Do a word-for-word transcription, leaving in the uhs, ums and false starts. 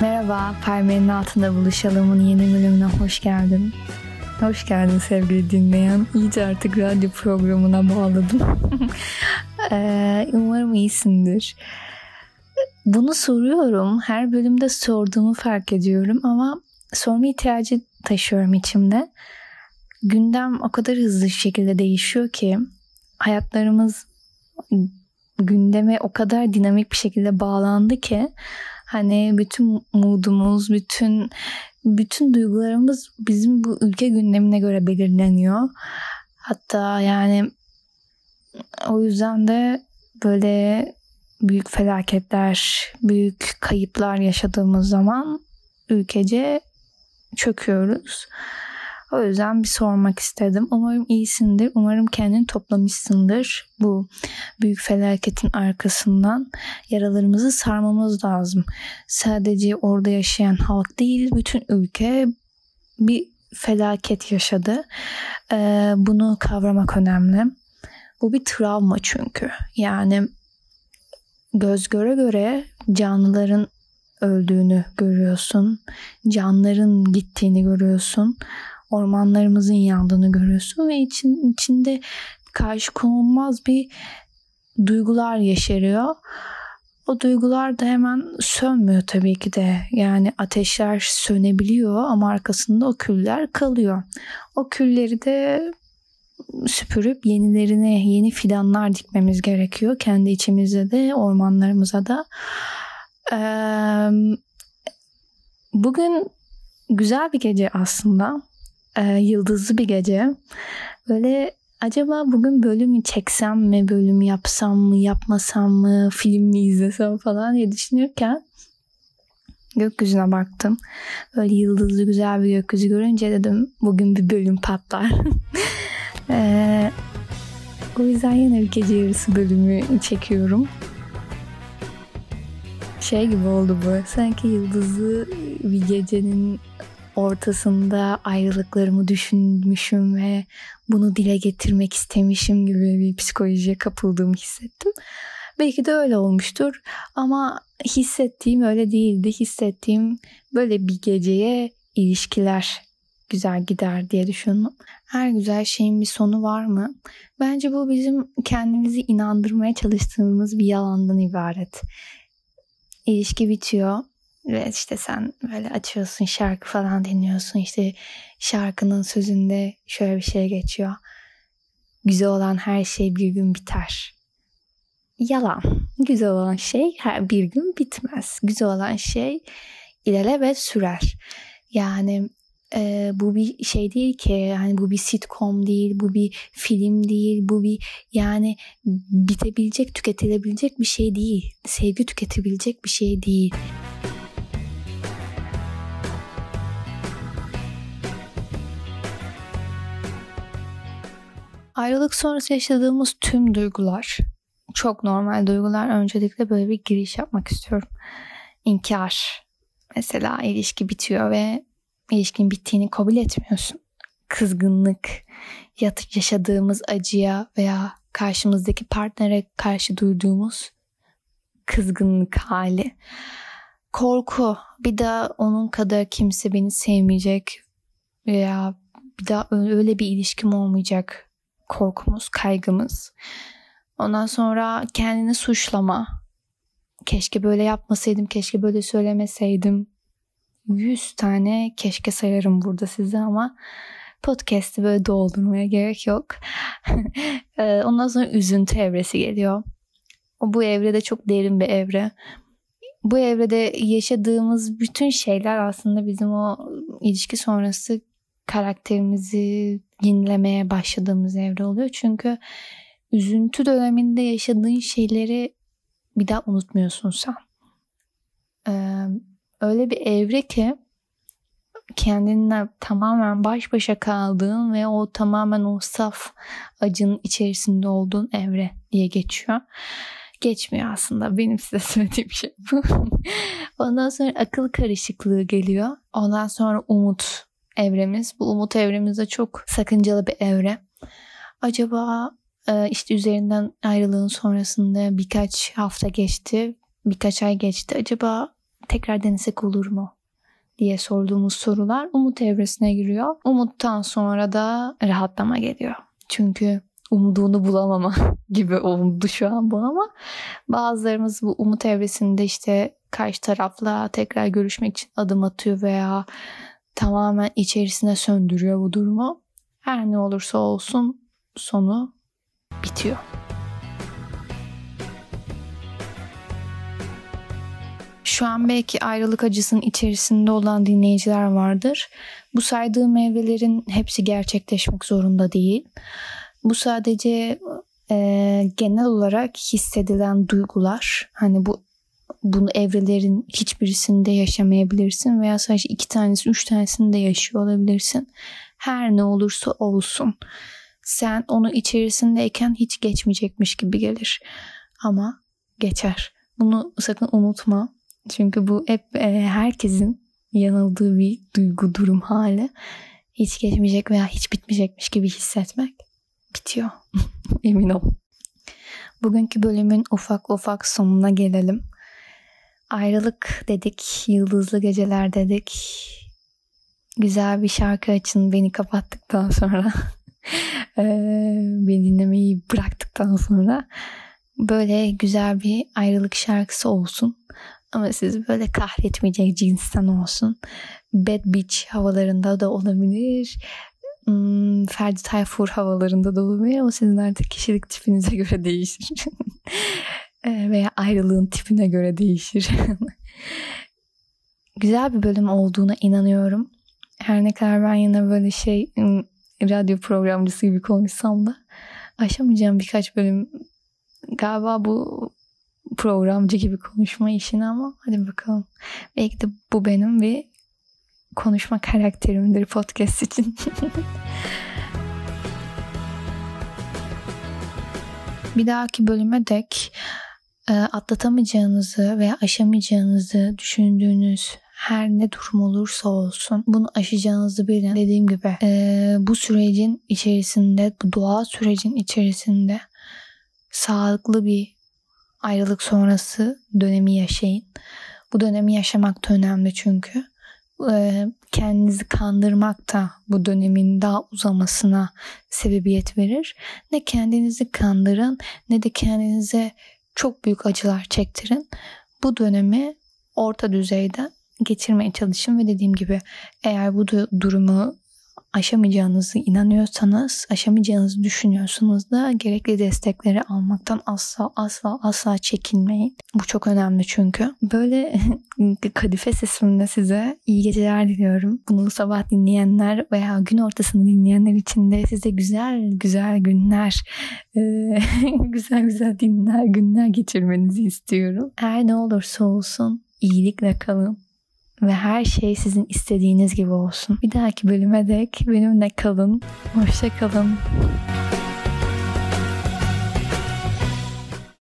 Merhaba, Perdenin Altında Buluşalım'ın yeni bölümüne hoş geldin. Hoş geldin sevgili dinleyen. İyice artık radyo programına bağladım. ee, umarım iyisindir. Bunu soruyorum. Her bölümde sorduğumu fark ediyorum ama sorma ihtiyacı taşıyorum içimde. Gündem o kadar hızlı şekilde değişiyor ki hayatlarımız gündeme o kadar dinamik bir şekilde bağlandı ki hani bütün moodumuz, bütün bütün duygularımız bizim bu ülke gündemine göre belirleniyor. Hatta yani o yüzden de böyle büyük felaketler, büyük kayıplar yaşadığımız zaman ülkece çöküyoruz. O yüzden bir sormak istedim. Umarım iyisindir. Umarım kendini toplamışsındır. Bu büyük felaketin arkasından yaralarımızı sarmamız lazım. Sadece orada yaşayan halk değil, bütün ülke bir felaket yaşadı. Ee, bunu kavramak önemli. Bu bir travma çünkü. Yani göz göre göre canlıların öldüğünü görüyorsun. Canların gittiğini görüyorsun. Ormanlarımızın yandığını görüyorsun ve için, içinde karşı konulmaz bir duygular yeşeriyor. O duygular da hemen sönmüyor tabii ki de. Yani ateşler sönebiliyor ama arkasında o küller kalıyor. O külleri de süpürüp yenilerine yeni fidanlar dikmemiz gerekiyor. Kendi içimizde de ormanlarımıza da. Ee, bugün güzel bir gece aslında. Ee, yıldızlı bir gece. Böyle acaba bugün bölüm mü çeksem mi, bölüm yapsam mı, yapmasam mı, film mi izlesem falan diye düşünürken gökyüzüne baktım. Böyle yıldızlı güzel bir gökyüzü görünce dedim bugün bir bölüm patlar. ee, o yüzden yine bir gece yarısı bölümü çekiyorum. Şey gibi oldu bu. Sanki yıldızlı bir gecenin ortasında ayrılıklarımı düşünmüşüm ve bunu dile getirmek istemişim gibi bir psikolojiye kapıldığımı hissettim. Belki de öyle olmuştur ama hissettiğim öyle değildi. Hissettiğim böyle bir geceye ilişkiler güzel gider diye düşündüm. Her güzel şeyin bir sonu var mı? Bence bu bizim kendimizi inandırmaya çalıştığımız bir yalandan ibaret. İlişki bitiyor. Ve işte sen böyle açıyorsun şarkı falan dinliyorsun. İşte şarkının sözünde şöyle bir şey geçiyor. Güzel olan her şey bir gün biter. Yalan. Güzel olan şey her bir gün bitmez. Güzel olan şey ilelebet sürer. Yani e, bu bir şey değil ki. Hani bu bir sitcom değil, bu bir film değil, bu bir yani bitebilecek, tüketilebilecek bir şey değil. Sevgi tüketebilecek bir şey değil. Ayrılık sonrası yaşadığımız tüm duygular, çok normal duygular. Öncelikle böyle bir giriş yapmak istiyorum. İnkar. Mesela ilişki bitiyor ve ilişkinin bittiğini kabul etmiyorsun. Kızgınlık, yaşadığımız acıya veya karşımızdaki partnere karşı duyduğumuz kızgınlık hali. Korku. Bir daha onun kadar kimse beni sevmeyecek veya bir daha öyle bir ilişkim olmayacak. Korkumuz, kaygımız. Ondan sonra kendini suçlama. Keşke böyle yapmasaydım, keşke böyle söylemeseydim. Yüz tane keşke sayarım burada size ama podcast'i böyle doldurmaya gerek yok. Ondan sonra üzüntü evresi geliyor. Bu evrede çok derin bir evre. Bu evrede yaşadığımız bütün şeyler aslında bizim o ilişki sonrası karakterimizi yenilemeye başladığımız evre oluyor. Çünkü üzüntü döneminde yaşadığın şeyleri bir daha unutmuyorsun sen. Ee, öyle bir evre ki kendinle tamamen baş başa kaldığın ve o tamamen o saf acının içerisinde olduğun evre diye geçiyor. Geçmiyor aslında. Benim size söylediğim şey bu. Ondan sonra akıl karışıklığı geliyor. Ondan sonra umut evremiz. Bu umut evremiz de çok sakıncalı bir evre. Acaba işte üzerinden ayrılığın sonrasında birkaç hafta geçti, birkaç ay geçti. Acaba tekrar denesek olur mu diye sorduğumuz sorular umut evresine giriyor. Umuttan sonra da rahatlama geliyor. Çünkü umduğunu bulamama gibi oldu şu an bu, ama bazılarımız bu umut evresinde işte karşı tarafla tekrar görüşmek için adım atıyor veya tamamen içerisine söndürüyor bu durumu. Her ne olursa olsun sonu bitiyor. Şu an belki ayrılık acısının içerisinde olan dinleyiciler vardır. Bu saydığım evrelerin hepsi gerçekleşmek zorunda değil. Bu sadece e, genel olarak hissedilen duygular. Hani bu bunu evrelerin hiçbirisinde yaşamayabilirsin veya sadece iki tanesi, üç tanesini de yaşıyor olabilirsin. Her ne olursa olsun. Sen onu içerisindeyken hiç geçmeyecekmiş gibi gelir. Ama geçer. Bunu sakın unutma. Çünkü bu hep e, herkesin yanıldığı bir duygu, durum hali. Hiç geçmeyecek veya hiç bitmeyecekmiş gibi hissetmek bitiyor. Emin ol. Bugünkü bölümün ufak ufak sonuna gelelim. Ayrılık dedik, yıldızlı geceler dedik. Güzel bir şarkı açın beni kapattıktan sonra. e, beni dinlemeyi bıraktıktan sonra. Böyle güzel bir ayrılık şarkısı olsun. Ama siz böyle kahretmeyecek cinsten olsun. Bad Bitch havalarında da olabilir. Hmm, Ferdi Tayfur havalarında da olabilir. O sizin artık kişilik tipinize göre değişir. Veya ayrılığın tipine göre değişir. Güzel bir bölüm olduğuna inanıyorum. Her ne kadar ben yine böyle şey radyo programcısı gibi konuşsam da aşamayacağım birkaç bölüm. Galiba bu programcı gibi konuşma işini, ama hadi bakalım. Belki de bu benim bir konuşma karakterimdir podcast için. Bir dahaki bölüme dek atlatamayacağınızı veya aşamayacağınızı düşündüğünüz her ne durum olursa olsun bunu aşacağınızı bilin. Dediğim gibi bu sürecin içerisinde, bu doğal sürecin içerisinde sağlıklı bir ayrılık sonrası dönemi yaşayın. Bu dönemi yaşamak da önemli çünkü. Kendinizi kandırmak da bu dönemin daha uzamasına sebebiyet verir. Ne kendinizi kandırın ne de kendinize çok büyük acılar çektirin. Bu dönemi orta düzeyde geçirmeye çalışın ve dediğim gibi eğer bu durumu aşamayacağınızı inanıyorsanız, aşamayacağınızı düşünüyorsanız da gerekli destekleri almaktan asla asla asla çekinmeyin. Bu çok önemli çünkü. Böyle kadife sesimle size iyi geceler diliyorum. Bunu sabah dinleyenler veya gün ortasını dinleyenler için de size güzel güzel günler, güzel güzel dinler, günler geçirmenizi istiyorum. Her ne olursa olsun iyilikle kalın. Ve her şey sizin istediğiniz gibi olsun. Bir dahaki bölüme dek benimle kalın. Hoşça kalın.